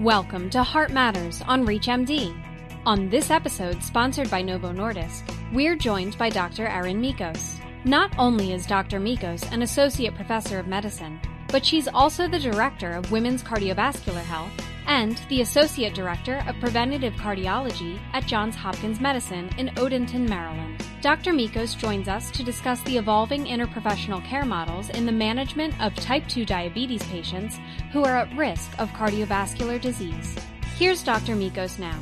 Welcome to Heart Matters on ReachMD. On this episode, sponsored by Novo Nordisk, we're joined by Dr. Erin Michos. Not only is Dr. Michos an associate professor of medicine, but she's also the director of Women's Cardiovascular Health and the associate director of Preventative Cardiology at Johns Hopkins Medicine in Odenton, Maryland. Dr. Michos joins us to discuss the evolving interprofessional care models in the management of type 2 diabetes patients who are at risk of cardiovascular disease. Here's Dr. Michos now.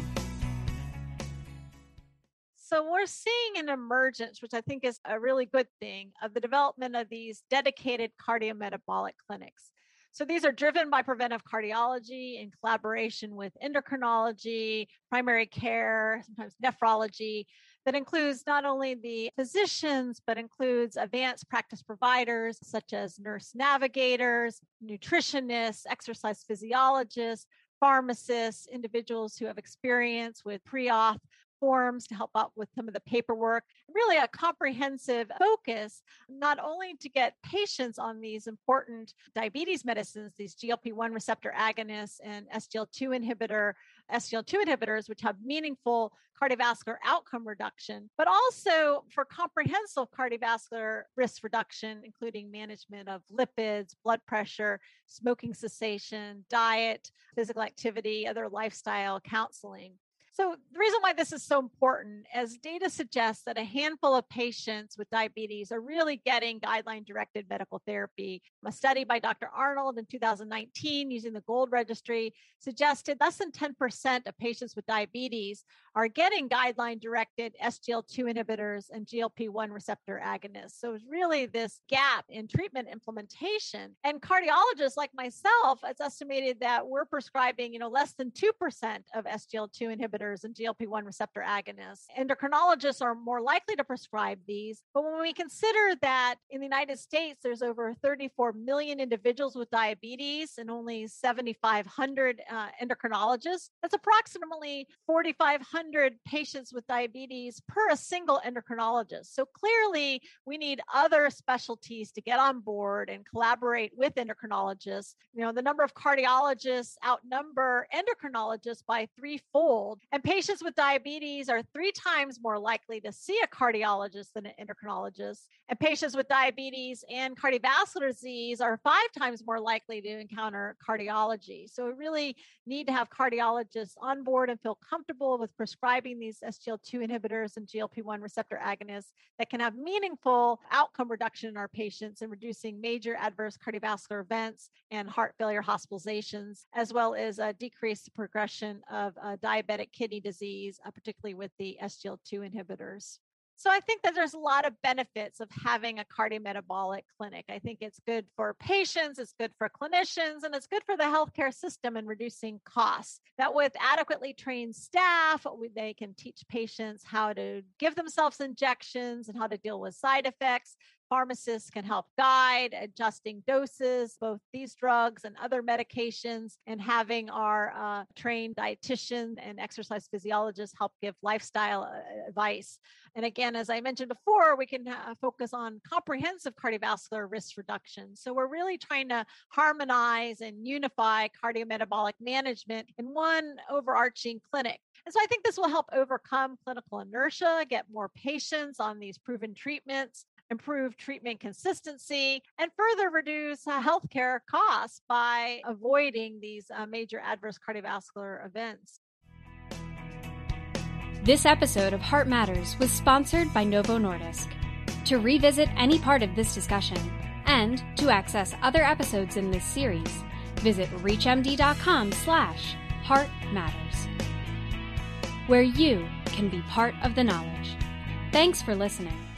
So we're seeing an emergence, which I think is a really good thing, of the development of these dedicated cardiometabolic clinics. So these are driven by preventive cardiology in collaboration with endocrinology, primary care, sometimes nephrology, that includes not only the physicians, but includes advanced practice providers such as nurse navigators, nutritionists, exercise physiologists, pharmacists, individuals who have experience with pre-auth forms to help out with some of the paperwork, really a comprehensive focus, not only to get patients on these important diabetes medicines, these GLP-1 receptor agonists and SGLT2 inhibitors, which have meaningful cardiovascular outcome reduction, but also for comprehensive cardiovascular risk reduction, including management of lipids, blood pressure, smoking cessation, diet, physical activity, other lifestyle counseling. So the reason why this is so important, as data suggests that a handful of patients with diabetes are really getting guideline-directed medical therapy. A study by Dr. Arnold in 2019 using the GOLD registry suggested less than 10% of patients with diabetes are getting guideline-directed SGLT2 inhibitors and GLP-1 receptor agonists. So it's really this gap in treatment implementation. And cardiologists like myself, it's estimated that we're prescribing, less than 2% of SGLT2 inhibitors and GLP-1 receptor agonists. Endocrinologists are more likely to prescribe these. But when we consider that in the United States, there's over 34 million individuals with diabetes and only 7,500 endocrinologists, that's approximately 4,500 patients with diabetes per a single endocrinologist. So clearly, we need other specialties to get on board and collaborate with endocrinologists. The number of cardiologists outnumber endocrinologists by threefold. And patients with diabetes are 3 times more likely to see a cardiologist than an endocrinologist. And patients with diabetes and cardiovascular disease are 5 times more likely to encounter cardiology. So we really need to have cardiologists on board and feel comfortable with prescribing these SGLT2 inhibitors and GLP-1 receptor agonists that can have meaningful outcome reduction in our patients and reducing major adverse cardiovascular events and heart failure hospitalizations, as well as decrease the progression of diabetic kidney disease, particularly with the SGLT2 inhibitors. So I think that there's a lot of benefits of having a cardiometabolic clinic. I think it's good for patients, it's good for clinicians, and it's good for the healthcare system in reducing costs. That with adequately trained staff, they can teach patients how to give themselves injections and how to deal with side effects. Pharmacists can help guide adjusting doses, both these drugs and other medications, and having our trained dietitian and exercise physiologists help give lifestyle advice. And again, as I mentioned before, we can focus on comprehensive cardiovascular risk reduction. So we're really trying to harmonize and unify cardiometabolic management in one overarching clinic. And so I think this will help overcome clinical inertia, get more patients on these proven treatments, improve treatment consistency, and further reduce healthcare costs by avoiding these major adverse cardiovascular events. This episode of Heart Matters was sponsored by Novo Nordisk. To revisit any part of this discussion and to access other episodes in this series, visit reachmd.com/heartmatters, where you can be part of the knowledge. Thanks for listening.